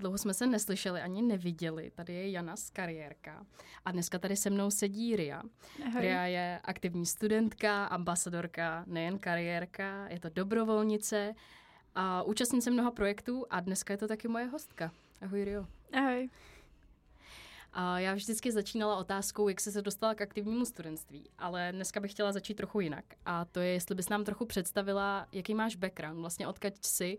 Dlouho jsme se neslyšeli, ani neviděli. Tady je Jana z Kariérka. A dneska tady se mnou sedí Ria. Ahoj. Ria je aktivní studentka, ambasadorka, nejen Kariérka, je to dobrovolnice a účastnice mnoha projektů a dneska je to taky moje hostka. Ahoj, Rio. Ahoj. A já vždycky začínala otázkou, jak jsi se dostala k aktivnímu studentství, ale dneska bych chtěla začít trochu jinak. A to je, jestli bys nám trochu představila, jaký máš background, vlastně odkud jsi,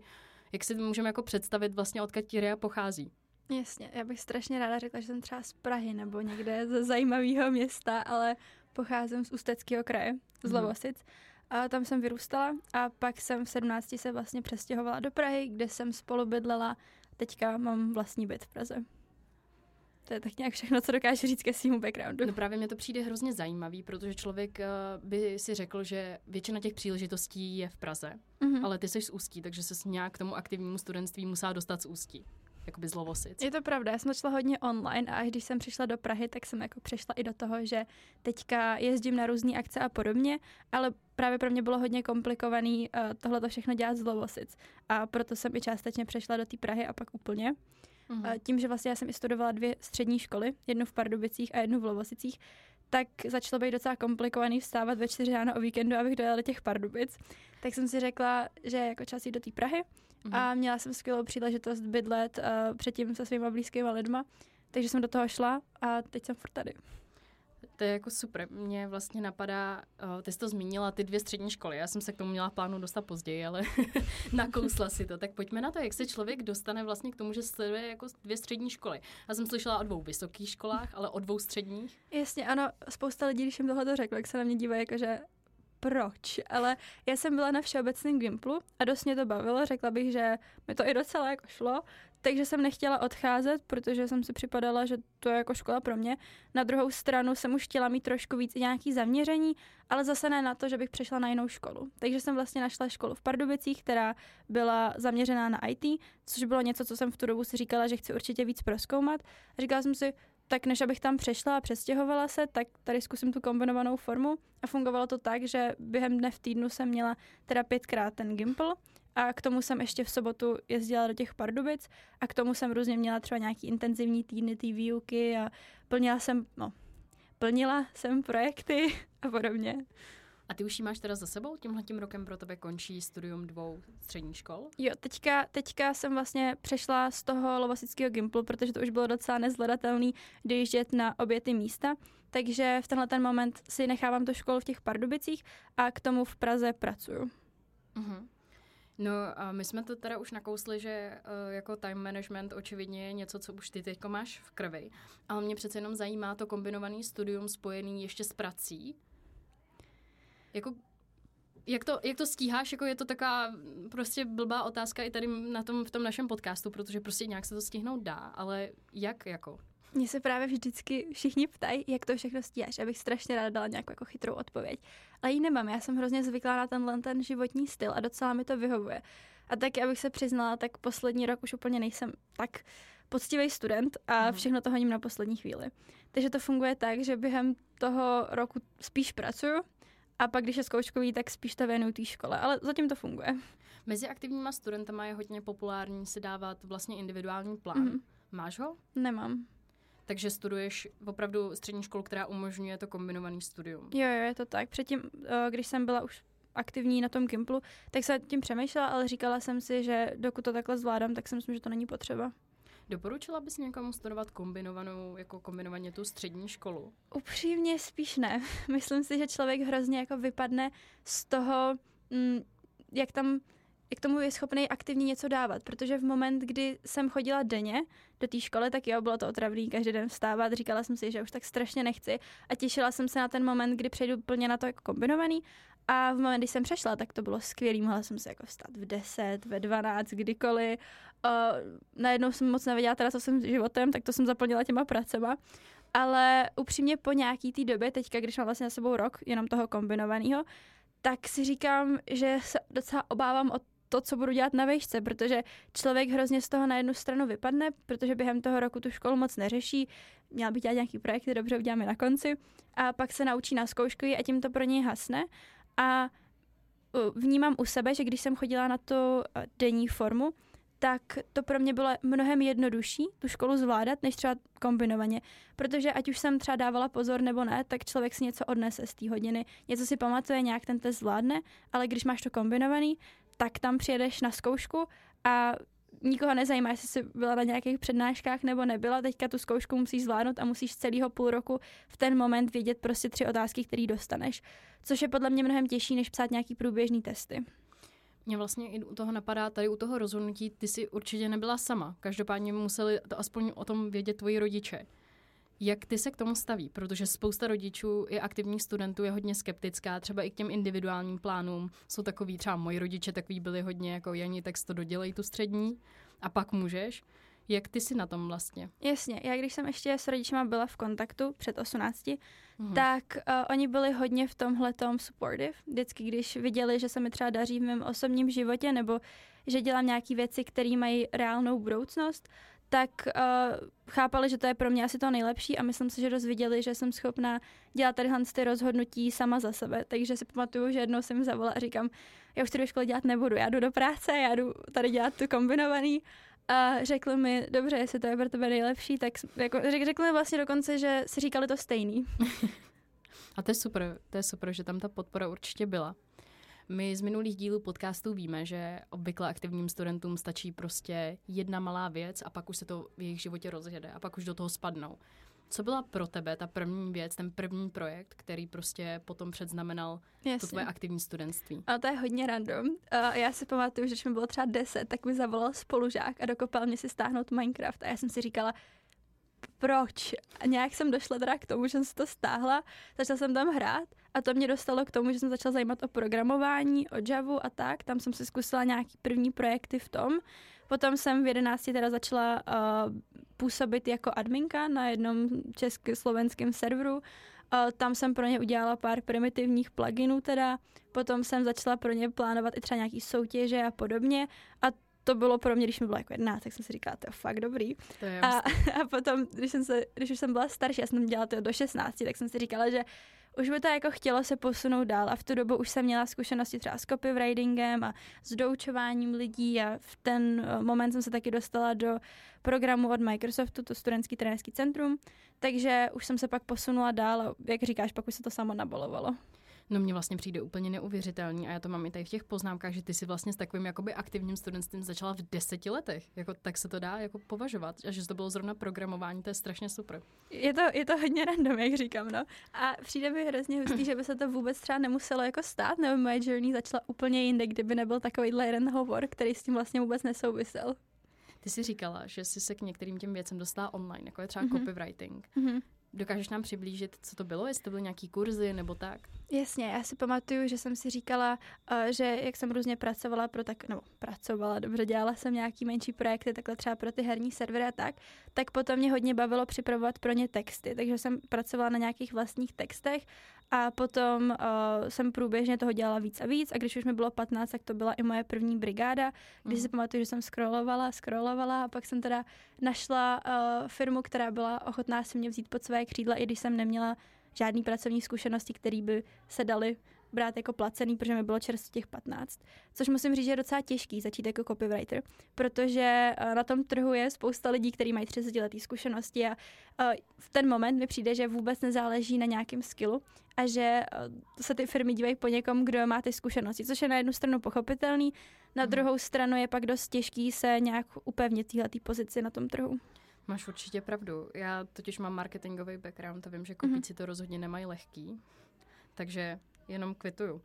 jak si můžeme jako představit vlastně, odkud ti Ria pochází. Jasně, já bych strašně ráda řekla, že jsem třeba z Prahy nebo někde ze zajímavého města, ale pocházím z Ústeckého kraje, z Lovosic. A tam jsem vyrůstala a pak jsem v 17 se vlastně přestěhovala do Prahy, kde jsem spolu bydlela. Teďka mám vlastní byt v Praze. To je tak nějak všechno, co dokáže říct ke svýmu backgroundu. No právě mě to přijde hrozně zajímavý, protože člověk by si řekl, že většina těch příležitostí je v Praze, ale ty jsi z Ústí, takže ses nějak k tomu aktivnímu studentství musela dostat z Ústí, jakoby z Lovosic. Je to pravda, já jsem začala hodně online a když jsem přišla do Prahy, tak jsem jako přešla i do toho, že teďka jezdím na různé akce a podobně, ale právě pro mě bylo hodně komplikovaný tohleto všechno dělat z Lovosic a proto jsem i částečně přešla do té Prahy a pak úplně. Tím, že vlastně já jsem i studovala 2 střední školy, jednu v Pardubicích a jednu v Lovosicích, tak začalo být docela komplikovaný vstávat ve 4 ráno o víkendu, abych dojela do těch Pardubic. Tak jsem si řekla, že jako čas jít do té Prahy a měla jsem skvělou příležitost bydlet předtím se svýma blízkýma lidma, takže jsem do toho šla a teď jsem furt tady. To je jako super. Mně vlastně napadá, ty jsi to zmínila, ty 2 střední školy. Já jsem se k tomu měla v plánu dostat později, ale nakousla si to. Tak pojďme na to, jak se člověk dostane vlastně k tomu, že sleduje jako 2 střední školy. Já jsem slyšela o 2 vysokých školách, ale o 2 středních. Jasně, ano. Spousta lidí, když jim tohle řekla, jak se na mě dívají, jakože proč? Ale já jsem byla na všeobecném gymplu a dost mě to bavilo. Řekla bych, že mi to i docela jako šlo. Takže jsem nechtěla odcházet, protože jsem si připadala, že to je jako škola pro mě. Na druhou stranu jsem už chtěla mít trošku víc nějaký zaměření, ale zase ne na to, že bych přešla na jinou školu. Takže jsem vlastně našla školu v Pardubicích, která byla zaměřená na IT, což bylo něco, co jsem v tu dobu si říkala, že chci určitě víc prozkoumat. A říkala jsem si, tak než abych tam přešla a přestěhovala se, tak tady zkusím tu kombinovanou formu. A fungovalo to tak, že během dne v týdnu jsem měla teda 5x ten gympl. A k tomu jsem ještě v sobotu jezdila do těch Pardubic a k tomu jsem různě měla třeba nějaký intenzivní týdny, ty výuky a plnila jsem projekty a podobně. A ty už ji máš teda za sebou? Tímhletím rokem pro tebe končí studium 2 středních škol? Jo, teďka jsem vlastně přešla z toho lovosického gymplu, protože to už bylo docela nezvladatelný dojíždět na obě ty místa. Takže v tenhle ten moment si nechávám tu školu v těch Pardubicích a k tomu v Praze pracuju. Mhm. No a my jsme to teda už nakousli, že jako time management očividně je něco, co už ty teďko máš v krvi. Ale mě přece jenom zajímá to kombinovaný studium spojený ještě s prací. Jako, jak to stíháš? Jako je to taková prostě blbá otázka i tady na tom, v tom našem podcastu, protože prostě nějak se to stihnout dá, ale jak jako? Mně se právě vždycky všichni ptají, jak to všechno stíháš. Já bych strašně ráda dala nějakou jako chytrou odpověď. Ale ji nemám, já jsem hrozně zvyklá na ten životní styl a docela mi to vyhovuje. A tak, abych se přiznala, tak poslední rok už úplně nejsem tak poctivý student a všechno to honím na poslední chvíli. Takže to funguje tak, že během toho roku spíš pracuju a pak, když je zkouškový, tak spíš to věnuju té škole. Ale zatím to funguje. Mezi aktivníma studentama je hodně populární si dávat vlastně individuální plán. Máš ho? Nemám. Takže studuješ opravdu střední školu, která umožňuje to kombinovaný studium. Jo, je to tak. Předtím, když jsem byla už aktivní na tom gymplu, tak jsem tím přemýšlela, ale říkala jsem si, že dokud to takhle zvládám, tak si myslím, že to není potřeba. Doporučila bys někomu studovat kombinovaně tu střední školu? Upřímně spíš ne. Myslím si, že člověk hrozně jako vypadne z toho, jak tomu je schopný aktivně něco dávat, protože v moment, kdy jsem chodila denně do té školy, tak jo, bylo to otravný každý den vstávat, říkala jsem si, že už tak strašně nechci a těšila jsem se na ten moment, kdy přejdu plně na to jako kombinovaný a v moment, kdy jsem přešla, tak to bylo skvělý, mohla jsem se jako vstát v 10, ve 12, kdykoliv. Najednou jsem moc nevěděla teda, co jsem s životem, tak to jsem zaplnila těma pracema. Ale upřímně po nějaký té době, teďka, když mám vlastně na sebou rok jenom toho kombinovaného, tak si říkám, že se docela obávám o to, co budu dělat na vejšce, protože člověk hrozně z toho na jednu stranu vypadne, protože během toho roku tu školu moc neřeší, měla by dělat nějaký projekty, dobře uděláme na konci a pak se naučí na zkoušky a tím to pro něj hasne a vnímám u sebe, že když jsem chodila na tu denní formu, tak to pro mě bylo mnohem jednodušší tu školu zvládat, než třeba kombinovaně. Protože ať už jsem třeba dávala pozor nebo ne, tak člověk si něco odnese z té hodiny, něco si pamatuje, nějak ten test zvládne, ale když máš to kombinovaný, tak tam přijedeš na zkoušku a nikoho nezajímá, jestli jsi byla na nějakých přednáškách nebo nebyla, teďka tu zkoušku musíš zvládnout a musíš celého půl roku v ten moment vědět prostě 3 otázky, které dostaneš, což je podle mě mnohem těžší, než psát nějaký průběžný testy. Mě vlastně i u toho napadá, tady u toho rozhodnutí, ty jsi určitě nebyla sama. Každopádně museli to aspoň o tom vědět tvoji rodiče. Jak ty se k tomu staví? Protože spousta rodičů i aktivních studentů je hodně skeptická, třeba i k těm individuálním plánům. Jsou takový, třeba moji rodiče takový byli hodně jako Jani, tak to dodělej tu střední a pak můžeš. Jak ty jsi na tom vlastně? Jasně, já když jsem ještě s rodičima byla v kontaktu před 18, tak oni byli hodně v tomhletom supportive. Vždycky, když viděli, že se mi třeba daří v mém osobním životě nebo že dělám nějaké věci, které mají reálnou budoucnost, tak chápali, že to je pro mě asi to nejlepší a myslím si, že dost viděli, že jsem schopná dělat tadyhle ty rozhodnutí sama za sebe. Takže si pamatuju, že jednou jsem zavolala a říkám, já už tady do školy dělat nebudu, já jdu do práce, já jdu tady dělat to kombinovaný. A řekli mi, dobře, jestli to je pro tebe nejlepší, tak jako, řekli mi vlastně dokonce, že si říkali to stejný. A to je super, že tam ta podpora určitě byla. My z minulých dílů podcastů víme, že obvykle aktivním studentům stačí prostě jedna malá věc a pak už se to v jejich životě rozjede a pak už do toho spadnou. Co byla pro tebe ta první věc, ten první projekt, který prostě potom předznamenal to tvoje aktivní studentství? A to je hodně random. Já si pamatuju, že když mi bylo třeba 10, tak mi zavolal spolužák a dokopal mě si stáhnout Minecraft. A já jsem si říkala, proč? A nějak jsem došla teda k tomu, že jsem si to stáhla, začala jsem tam hrát a to mě dostalo k tomu, že jsem začala zajímat o programování, o Javu a tak. Tam jsem si zkusila nějaký první projekty v tom. Potom jsem v 11 teda začala působit jako adminka na jednom československém serveru. Tam jsem pro ně udělala pár primitivních pluginů teda. Potom jsem začala pro ně plánovat i třeba nějaký soutěže a podobně. A to bylo pro mě, když mi bylo jako 11, tak jsem si říkala, to je fakt dobrý. Je a potom, když už jsem byla starší, já jsem dělala to do 16, tak jsem si říkala, že už by to jako chtělo se posunout dál a v tu dobu už jsem měla zkušenosti třeba s copywritingem a s doučováním lidí a v ten moment jsem se taky dostala do programu od Microsoftu, to studentský trenérský centrum, takže už jsem se pak posunula dál a jak říkáš, pak už se to samo nabalovalo. No mně vlastně přijde úplně neuvěřitelný a já to mám i tady v těch poznámkách, že ty si vlastně s takovým jakoby aktivním studentstvím začala v 10 letech. Jako, tak se to dá jako považovat a že to bylo zrovna programování, to je strašně super. Je to hodně random, jak říkám, no. A přijde mi hrozně hustý, že by se to vůbec třeba nemuselo jako stát, nebo moje journey začala úplně jinde, kdyby nebyl takovýhle jeden hovor, který s tím vlastně vůbec nesouvisel. Ty jsi říkala, že jsi se k některým těm věcem dostala online, jako je třeba copywriting. Dokážeš nám přiblížit, co to bylo, jestli to byly nějaký kurzy nebo tak? Jasně, já si pamatuju, že jsem si říkala, že jak jsem různě pracovala dělala jsem nějaký menší projekty, takhle třeba pro ty herní servery a tak potom mě hodně bavilo připravovat pro ně texty, takže jsem pracovala na nějakých vlastních textech a potom jsem průběžně toho dělala víc a víc a když už mi bylo 15, tak to byla i moje první brigáda, když si pamatuju, že jsem scrollovala a pak jsem teda našla firmu, která byla ochotná si mě vzít pod své křídla, i když jsem neměla žádný pracovní zkušenosti, které by se daly brát jako placený, protože mi bylo čerstvě těch 15. Což musím říct, že je docela těžký začít jako copywriter, protože na tom trhu je spousta lidí, kteří mají 30leté zkušenosti a v ten moment mi přijde, že vůbec nezáleží na nějakém skillu a že se ty firmy dívají po někom, kdo má ty zkušenosti, což je na jednu stranu pochopitelný, na druhou stranu je pak dost těžký se nějak upevnit téhletý pozici na tom trhu. Máš určitě pravdu. Já totiž mám marketingový background a vím, že kopíci to rozhodně nemají lehký, takže jenom kvituju.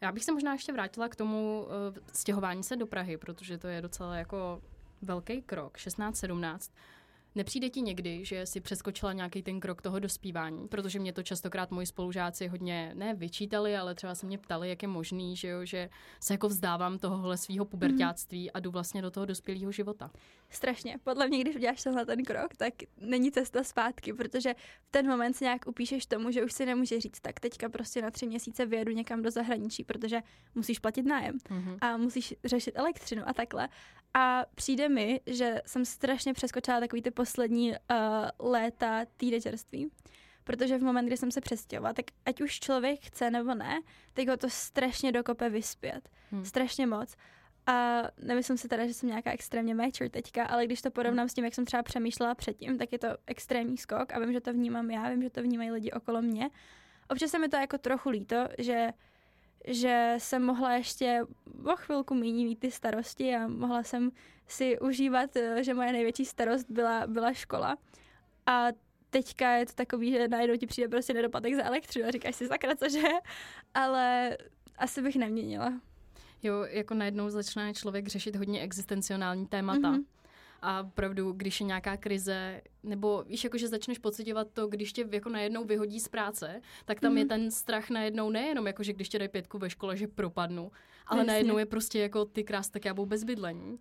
Já bych se možná ještě vrátila k tomu stěhování se do Prahy, protože to je docela jako velký krok, 16-17. Nepřijde ti někdy, že si přeskočila nějaký ten krok toho dospívání, protože mě to častokrát moji spolužáci hodně vyčítali, ale třeba se mě ptali, jak je možný, že se jako vzdávám tohohle svého puberťáctví a jdu vlastně do toho dospělého života. Strašně. Podle mě, když uděláš tenhle ten krok, tak není cesta zpátky, protože v ten moment se nějak upíšeš tomu, že už si nemůžeš říct, tak teďka prostě na 3 měsíce vyjedu někam do zahraničí, protože musíš platit nájem a musíš řešit elektřinu a takhle. A přijde mi, že jsem strašně přeskočila takový ty poslední léta teenagerství, protože v moment, kdy jsem se přestěhovala, tak ať už člověk chce nebo ne, tak ho to strašně dokope vyspět. Strašně moc. A nemyslím si teda, že jsem nějaká extrémně mature teďka, ale když to porovnám s tím, jak jsem třeba přemýšlela předtím, tak je to extrémní skok a vím, že to vnímám já, vím, že to vnímají lidi okolo mě. Občas se mi to jako trochu líto, že jsem mohla ještě o chvilku míň mít ty starosti a mohla jsem si užívat, že moje největší starost byla škola. A teďka je to takový, že najednou ti přijde prostě nedoplatek za elektřinu a říkáš si sakra, cože? Ale asi bych neměnila. Jo, jako najednou začne člověk řešit hodně existenciální témata. Mm-hmm. A opravdu, když je nějaká krize, nebo víš, jakože začneš pociťovat to, když tě jako najednou vyhodí z práce, tak tam je ten strach najednou nejenom, jakože když tě dají 5 ve škole, že propadnu, ale jasně. Najednou je prostě jako ty krás, tak já budu bez bydlení.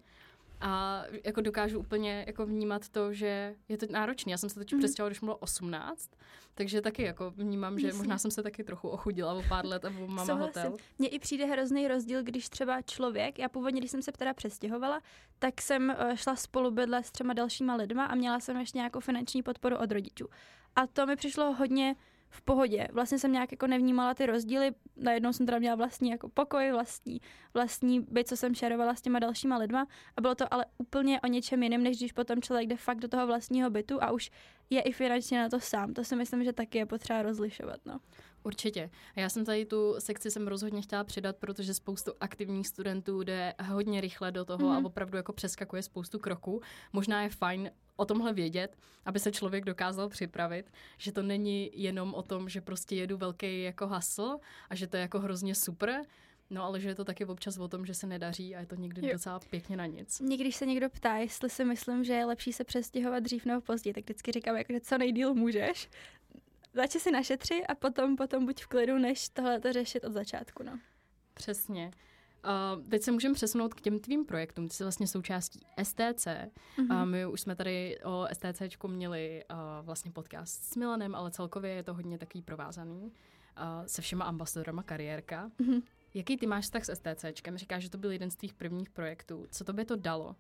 A jako dokážu úplně jako vnímat to, že je to náročné. Já jsem se totiž přestěhovala, když bylo 18, takže taky jako vnímám, že možná jsem se taky trochu ochudila o pár let a mám hotel. Mně i přijde hrozný rozdíl, když třeba člověk, já původně, když jsem se teda přestěhovala, tak jsem šla spolubydlet s 3 dalšíma lidma a měla jsem ještě nějakou finanční podporu od rodičů. A to mi přišlo hodně v pohodě. Vlastně jsem nějak jako nevnímala ty rozdíly. Najednou jsem teda měla vlastní jako pokoj, vlastní byt, co jsem šerovala s těma dalšíma lidma. A bylo to ale úplně o něčem jiném, než když potom člověk jde fakt do toho vlastního bytu a už je i finančně na to sám. To si myslím, že taky je potřeba rozlišovat. No. Určitě. A já jsem tady tu sekci jsem rozhodně chtěla přidat, protože spoustu aktivních studentů jde hodně rychle do toho a opravdu jako přeskakuje spoustu kroků. Možná je fajn o tomhle vědět, aby se člověk dokázal připravit, že to není jenom o tom, že prostě jedu velký jako hustle a že to je jako hrozně super, no ale že je to taky občas o tom, že se nedaří a je to někdy docela pěkně na nic. Někdy, když se někdo ptá, jestli si myslím, že je lepší se přestěhovat dřív nebo později, tak vždycky říkám, jako, že co nejdýl můžeš, začni si našetři a potom buď v klidu, než tohle to řešit od začátku. No. Přesně. Teď se můžeme přesunout k těm tvým projektům. Ty jsi vlastně součástí STC. My už jsme tady o STCčku měli vlastně podcast s Milanem, ale celkově je to hodně takový provázaný se všema ambasadorama Kariérka. Jaký ty máš vztah s STCčkem? Říkáš, že to byl jeden z tvých prvních projektů. Co tobě to dalo?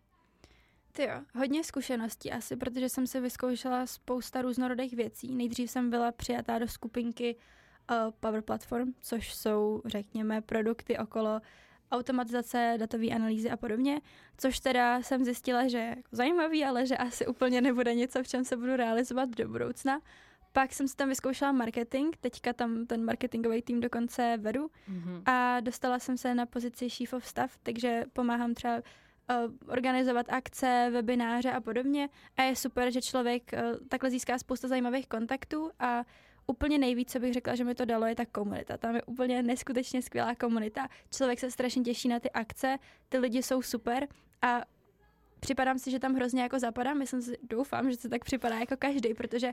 Ty jo, hodně zkušeností asi, protože jsem se vyzkoušela spousta různorodých věcí. Nejdřív jsem byla přijatá do skupinky Power Platform, což jsou, řekněme, produkty okolo automatizace, datové analýzy a podobně, což teda jsem zjistila, že je zajímavý, ale že asi úplně nebude něco, v čem se budu realizovat do budoucna. Pak jsem si tam vyzkoušela marketing, teďka tam ten marketingový tým dokonce vedu a dostala jsem se na pozici Chief of staff, takže pomáhám třeba organizovat akce, webináře a podobně a je super, že člověk takhle získá spousta zajímavých kontaktů a úplně nejvíc, co bych řekla, že mi to dalo, je ta komunita. Tam je úplně neskutečně skvělá komunita. Člověk se strašně těší na ty akce, ty lidi jsou super a připadám si, že tam hrozně jako zapadám. Myslím si, doufám, že se tak připadá jako každý, protože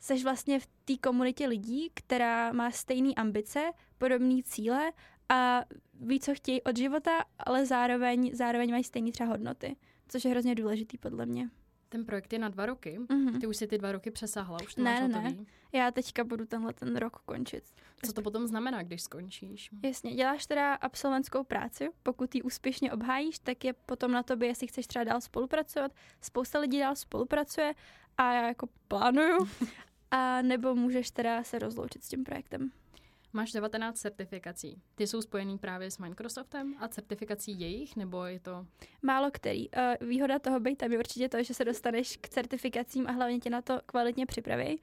seš vlastně v té komunitě lidí, která má stejné ambice, podobné cíle a ví, co chtějí od života, ale zároveň mají stejné třeba hodnoty, což je hrozně důležitý podle mě. Ten projekt je na 2 roky. Ty už si ty 2 roky přesáhla, už to máš hotový. Ne. Já teďka budu tenhle ten rok končit. Co to potom znamená, když skončíš? Jasně, děláš teda absolventskou práci, pokud ji úspěšně obhájíš, tak je potom na tobě, jestli chceš třeba dál spolupracovat. Spousta lidí dál spolupracuje a já jako plánuju. A nebo můžeš teda se rozloučit s tím projektem. Máš 19 certifikací. Ty jsou spojený právě s Microsoftem a certifikací jejich, nebo je to? Málo který. Výhoda toho být tam je určitě to, že se dostaneš k certifikacím a hlavně tě na to kvalitně připraví.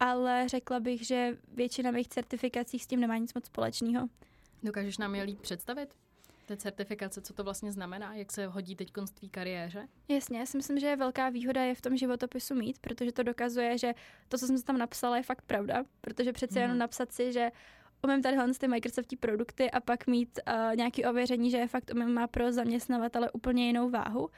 Ale řekla bych, že většina mých certifikací s tím nemá nic moc společného. Dokážeš nám je líp představit? Té certifikace, co to vlastně znamená, jak se hodí teď z tvý kariéře? Jasně, já si myslím, že velká výhoda je v tom životopisu mít, protože to dokazuje, že to, co jsem tam napsala, je fakt pravda, protože přece jenom napsat si, že umím tadyhle ty Microsoftí produkty a pak mít nějaké ověření, že je fakt umím, má pro zaměstnavatele úplně jinou váhu.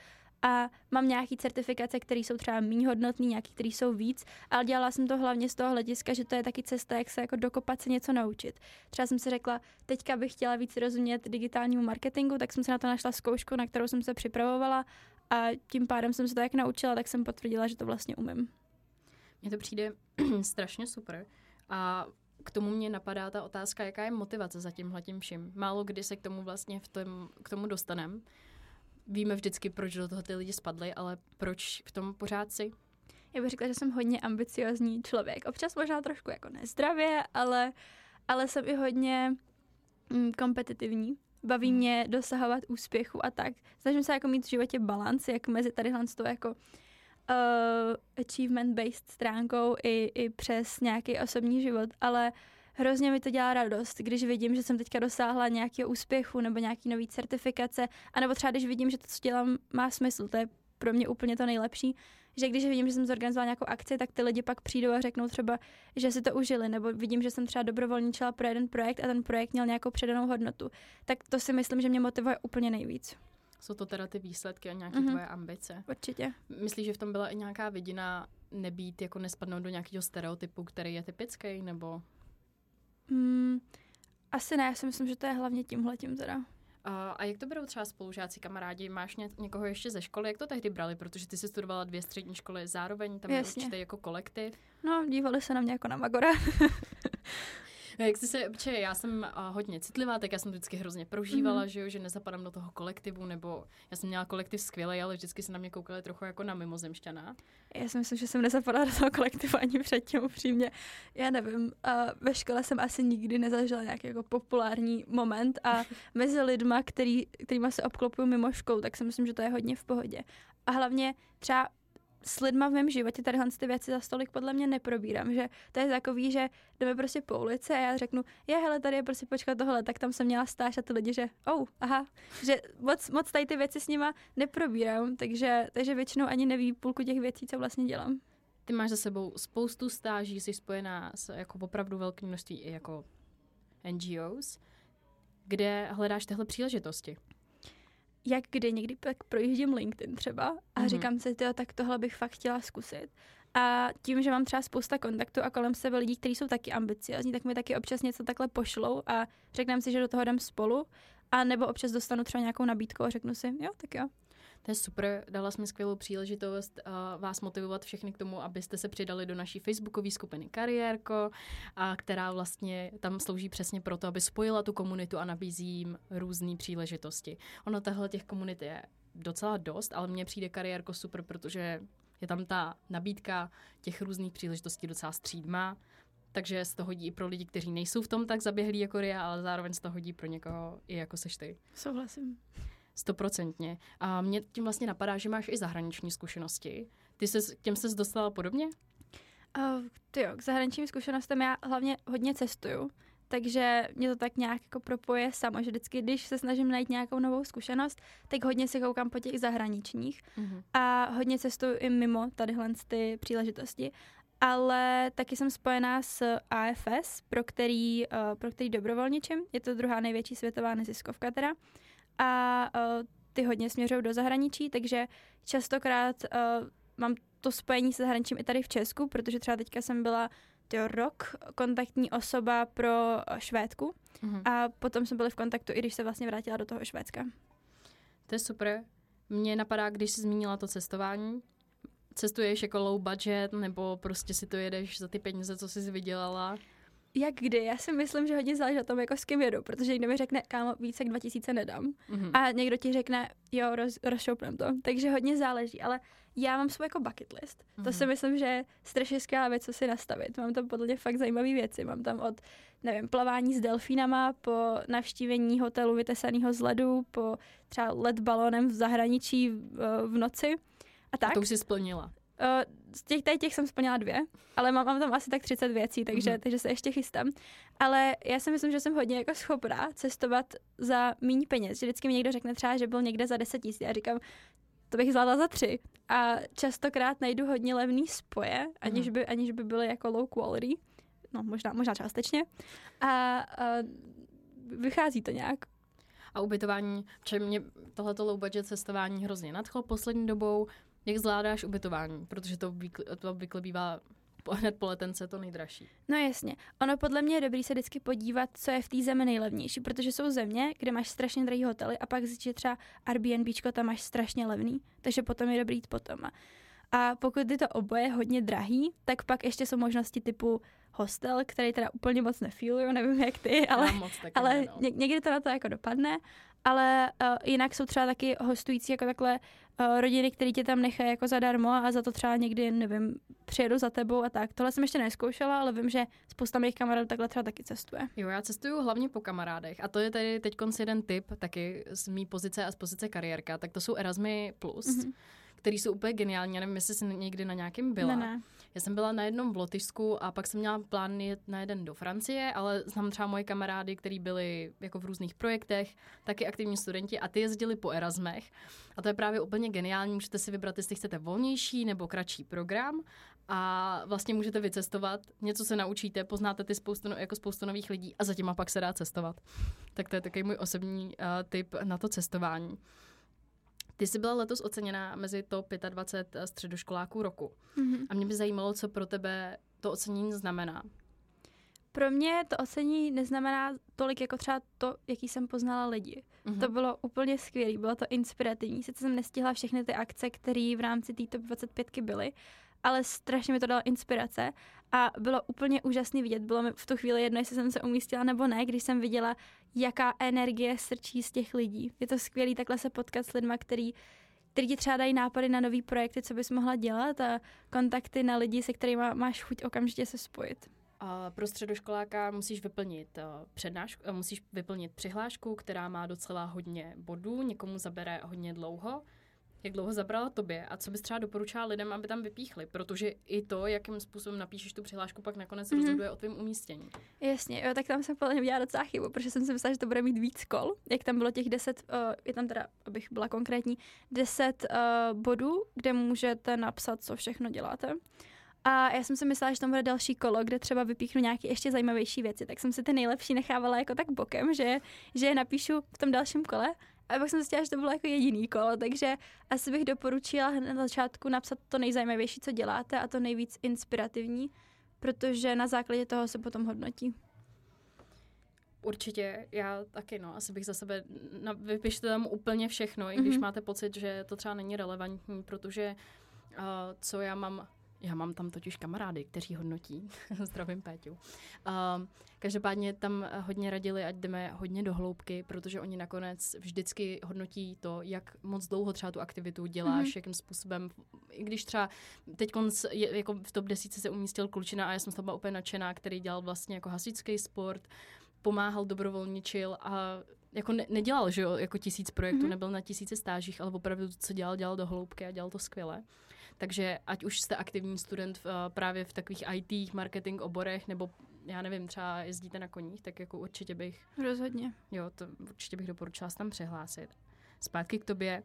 A mám nějaké certifikace, které jsou třeba méně hodnotné, nějaké, které jsou víc, ale dělala jsem to hlavně z toho hlediska, že to je taky cesta, jak se jako dokopat se něco naučit. Třeba jsem si řekla, teďka bych chtěla víc rozumět digitálnímu marketingu, tak jsem se na to našla zkoušku, na kterou jsem se připravovala a tím pádem jsem se to jak naučila, tak jsem potvrdila, že to vlastně umím. Mně to přijde strašně super a k tomu mě napadá ta otázka, jaká je motivace za tímhletím vším. Málo kdy se k tomu vlastně k tomu dostaneme. Víme vždycky, proč do toho ty lidi spadly, ale proč v tom pořád si? Já bych řekla, že jsem hodně ambiciozní člověk. Občas možná trošku jako nezdravě, ale jsem i hodně kompetitivní. baví mě dosahovat úspěchu a tak. Snažím se jako mít v životě balanc, jak mezi tadyhle s tou jako achievement-based stránkou i přes nějaký osobní život, ale hrozně mi to dělá radost, když vidím, že jsem teďka dosáhla nějakého úspěchu nebo nějaký nový certifikace, anebo třeba když vidím, že to, co dělám, má smysl. To je pro mě úplně to nejlepší, že když vidím, že jsem zorganizovala nějakou akci, tak ty lidi pak přijdou a řeknou třeba, že si to užili, nebo vidím, že jsem třeba dobrovolničila pro jeden projekt a ten projekt měl nějakou předanou hodnotu. Tak to si myslím, že mě motivuje úplně nejvíc. Jsou to teda ty výsledky a nějaké tvoje ambice. Určitě. Myslíš, že v tom byla i nějaká vidina nebýt, jako nespadnout do nějakého stereotypu, který je typický, nebo? Asi ne, já si myslím, že to je hlavně tímhletím teda. A jak to berou třeba spolužáci, kamarádi? Máš někoho ještě ze školy? Jak to tehdy brali? Protože ty jsi studovala 2 střední školy zároveň, tam je určitě jako kolektiv. No, dívali se na mě jako na magora. Já jsem hodně citlivá, tak já jsem to vždycky hrozně prožívala, že nezapadám do toho kolektivu, nebo já jsem měla kolektiv skvělej, ale vždycky se na mě koukali trochu jako na mimozemšťana. Já si myslím, že jsem nezapadala do toho kolektivu ani předtím, upřímně. Já nevím, ve škole jsem asi nikdy nezažila nějaký jako populární moment a mezi lidma, kterýma se obklopuju mimo školu, tak si myslím, že to je hodně v pohodě. A hlavně třeba s lidma v mém životě tadyhle ty věci za stolik podle mě neprobírám, že to je takový, že jdeme prostě po ulici a já řeknu, hele, tady je prostě počkat tohle, tak tam jsem měla stáž a ty lidi, že že moc tady ty věci s nima neprobírám, takže většinou ani neví půlku těch věcí, co vlastně dělám. Ty máš za sebou spoustu stáží, jsi spojená s jako opravdu velkým množství i jako NGOs, kde hledáš tyhle příležitosti? Jak kdy, někdy pak projíždím LinkedIn třeba a říkám si, tak tohle bych fakt chtěla zkusit. A tím, že mám třeba spousta kontaktů a kolem sebe lidí, kteří jsou taky ambiciozní, tak mi taky občas něco takhle pošlou a řekneme si, že do toho jdem spolu, a nebo občas dostanu třeba nějakou nabídku a řeknu si, jo, tak jo. To je super, dala jsme skvělou příležitost vás motivovat všechny k tomu, abyste se přidali do naší facebookové skupiny Kariérko, která vlastně tam slouží přesně proto, aby spojila tu komunitu a nabízí jim různé příležitosti. Ono tahle těch komunit je docela dost, ale mně přijde Kariérko super, protože je tam ta nabídka těch různých příležitostí docela střídmá, takže se to hodí i pro lidi, kteří nejsou v tom tak zaběhlí jako já, ale zároveň se to hodí pro někoho i jako seš ty. Souhlasím. 100%. A mě tím vlastně napadá, že máš i zahraniční zkušenosti. Ty se k těm ses dostala podobně? K zahraničním zkušenostem já hlavně hodně cestuju, takže mě to tak nějak jako propoje samo, že vždycky, když se snažím najít nějakou novou zkušenost, tak hodně se koukám po těch zahraničních a hodně cestuju i mimo tadyhle ty příležitosti. Ale taky jsem spojená s AFS, pro který dobrovolničím. Je to 2. největší světová neziskovka teda. A ty hodně směřují do zahraničí, takže častokrát mám to spojení se zahraničím i tady v Česku, protože třeba teďka jsem byla rok kontaktní osoba pro Švédku a potom jsem byla v kontaktu, i když se vlastně vrátila do toho Švédska. To je super. Mně napadá, když jsi zmínila to cestování, cestuješ jako low budget nebo prostě si to jedeš za ty peníze, co jsi vydělala? Jak kdy? Já si myslím, že hodně záleží na tom, jako s kým jedu, protože někdo mi řekne, kámo, víc jak 2000 nedám. A někdo ti řekne, jo, rozšoupnem to. Takže hodně záleží, ale já mám svůj jako bucket list. To si myslím, že je strašně skvělá věc, co si nastavit. Mám tam podle mě fakt zajímavé věci. Mám tam od, nevím, plavání s delfínama, po navštívení hotelu vytesaného z ledu, po třeba let balonem v zahraničí v noci a tak. A to už jsi splnila. Z těch jsem splnila 2, ale mám tam asi tak 30 věcí, takže se ještě chystám. Ale já si myslím, že jsem hodně jako schopná cestovat za míň peněz. Že vždycky mi někdo řekne třeba, že byl někde za 10 000. Já říkám, to bych zvládla za 3. A častokrát najdu hodně levný spoje, aniž by byly jako low quality. No, možná částečně. A vychází to nějak. A ubytování, protože mě tohleto low budget cestování hrozně nadchlo poslední dobou. Jak zvládáš ubytování? Protože to obvykle bývá hned po letence to nejdražší. No jasně. Ono podle mě je dobrý se vždycky podívat, co je v té zemi nejlevnější, protože jsou země, kde máš strašně drahý hotely a pak zjistíš, že třeba Airbnbčko tam máš strašně levný, takže potom je dobrý jít potom. A pokud je to oboje hodně drahý, tak pak ještě jsou možnosti typu hostel, který teda úplně moc nefíluju, nevím jak ty, ale někdy to na to jako dopadne. ale jinak jsou třeba taky hostující jako takhle rodiny, které tě tam nechají jako zadarmo a za to třeba někdy, nevím, přijedu za tebou a tak. Tohle jsem ještě nezkoušela, ale vím, že spousta mých kamarádů takhle třeba taky cestuje. Jo, já cestuju hlavně po kamarádech a to je tady teď jeden tip taky z mý pozice a z pozice Kariérka, tak to jsou Erasmus+. Mm-hmm. Který jsou úplně geniální. Já nevím, jestli jsi někdy na nějakém byla. Ne. Já jsem byla na jednom v Lotyšsku a pak jsem měla plán jet na jeden do Francie, ale znám třeba moje kamarády, který byli jako v různých projektech, taky aktivní studenti a ty jezdili po Erasmech. A to je právě úplně geniální. Můžete si vybrat, jestli chcete volnější nebo kratší program a vlastně můžete vycestovat, něco se naučíte, poznáte ty spoustu nových lidí a za těma pak se dá cestovat. Tak to je takový můj osobní tip na to cestování. Ty jsi byla letos oceněná mezi top 25 středoškoláků roku. Mm-hmm. A mě by zajímalo, co pro tebe to ocenění znamená. Pro mě to ocenění neznamená tolik jako třeba to, jaký jsem poznala lidi. Mm-hmm. To bylo úplně skvělé, bylo to inspirativní. Sice jsem nestihla všechny ty akce, které v rámci té top 25 byly, ale strašně mi to dalo inspirace a bylo úplně úžasný vidět. Bylo mi v tu chvíli jedno, jestli jsem se umístila nebo ne, když jsem viděla, jaká energie srčí z těch lidí. Je to skvělý takhle se potkat s lidma, který ti třeba dají nápady na nový projekty, co bys mohla dělat a kontakty na lidi, se kterými máš chuť okamžitě se spojit. A pro středoškoláka musíš vyplnit přednášku, musíš vyplnit přihlášku, která má docela hodně bodů, někomu zabere hodně dlouho. Jak dlouho zabrala tobě a co bys třeba doporučila lidem, aby tam vypíchli, protože i to, jakým způsobem napíšeš tu přihlášku, pak nakonec rozhoduje o tvém umístění. Jasně, jo, tak tam jsem podle mě udělala docela chybu, protože jsem si myslela, že to bude mít víc kol, jak tam bylo těch 10, je tam teda, abych byla konkrétní, 10 bodů, kde můžete napsat, co všechno děláte. A já jsem si myslela, že tam bude další kolo, kde třeba vypíchnu nějaké ještě zajímavější věci, tak jsem si ty nejlepší nechávala jako tak bokem, že je napíšu v tom dalším kole. A pak jsem zjistila, že to bylo jako jediný kolo, takže asi bych doporučila hned na začátku napsat to nejzajímavější, co děláte a to nejvíc inspirativní, protože na základě toho se potom hodnotí. Určitě, já taky, no, asi bych za sebe, vypište tam úplně všechno, i když máte pocit, že to třeba není relevantní, protože co já mám tam totiž kamarády, kteří hodnotí. Zdravím Péťu. Každopádně tam hodně radili, ať jdeme hodně do hloubky, protože oni nakonec vždycky hodnotí to, jak moc dlouho třeba tu aktivitu děláš, jakým způsobem, i když třeba teď jako v top 10 se umístil klučina a já jsem tam úplně nadšená, který dělal vlastně jako hasičský sport, pomáhal, dobrovolničil a jako nedělal, že jo, jako 1000 projektů, nebyl na 1000 stážích, ale opravdu to, co dělal do hloubky a dělal to skvěle. Takže ať už jste aktivní student právě v takových IT, marketing oborech, nebo já nevím, třeba jezdíte na koních, tak jako určitě bych... Rozhodně. Jo, to určitě bych doporučila se tam přihlásit. Zpátky k tobě,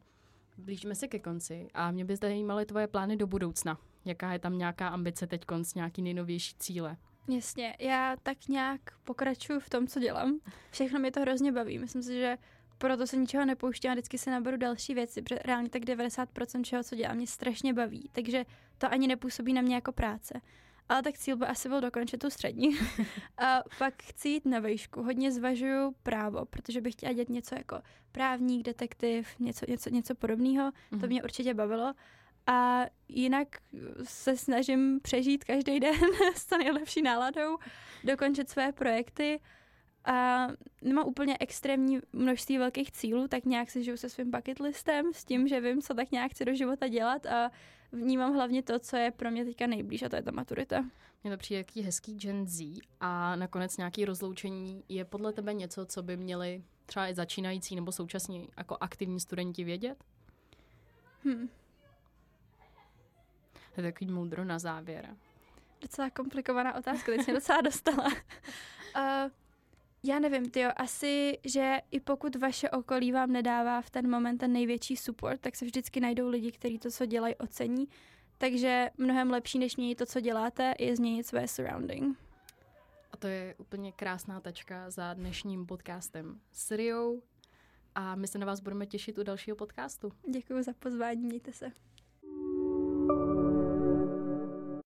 blížíme se ke konci a mě by zajímaly tvoje plány do budoucna. Jaká je tam nějaká ambice teďkonc, nějaký nejnovější cíle? Jasně, já tak nějak pokračuju v tom, co dělám. Všechno mě to hrozně baví. Myslím si, že proto se ničeho nepouštím a vždycky se naberu další věci, protože reálně tak 90% všeho, co dělám, mě strašně baví, takže to ani nepůsobí na mě jako práce. Ale tak cíl by asi byl dokončit tu střední. A pak chci jít na vejšku. Hodně zvažuju právo, protože bych chtěla dělat něco jako právník, detektiv, něco podobného. Mm-hmm. To mě určitě bavilo. A jinak se snažím přežít každý den s to nejlepší náladou, dokončit své projekty. A nemám úplně extrémní množství velkých cílů, tak nějak si žiju se svým bucket listem, s tím, že vím, co tak nějak chci do života dělat a vnímám hlavně to, co je pro mě teďka nejblíž, a to je ta maturita. Mně to přijde jaký hezký Gen Z a nakonec nějaké rozloučení. Je podle tebe něco, co by měli třeba i začínající nebo současně jako aktivní studenti vědět? To je takový moudro na závěr. Docela komplikovaná otázka, teď jsem docela dostala. Já nevím, tyjo, asi, že i pokud vaše okolí vám nedává v ten moment ten největší support, tak se vždycky najdou lidi, kteří to, co dělají, ocení. Takže mnohem lepší, než měnit to, co děláte, je změnit své surrounding. A to je úplně krásná tečka za dnešním podcastem s Riou. A my se na vás budeme těšit u dalšího podcastu. Děkuji za pozvání, mějte se.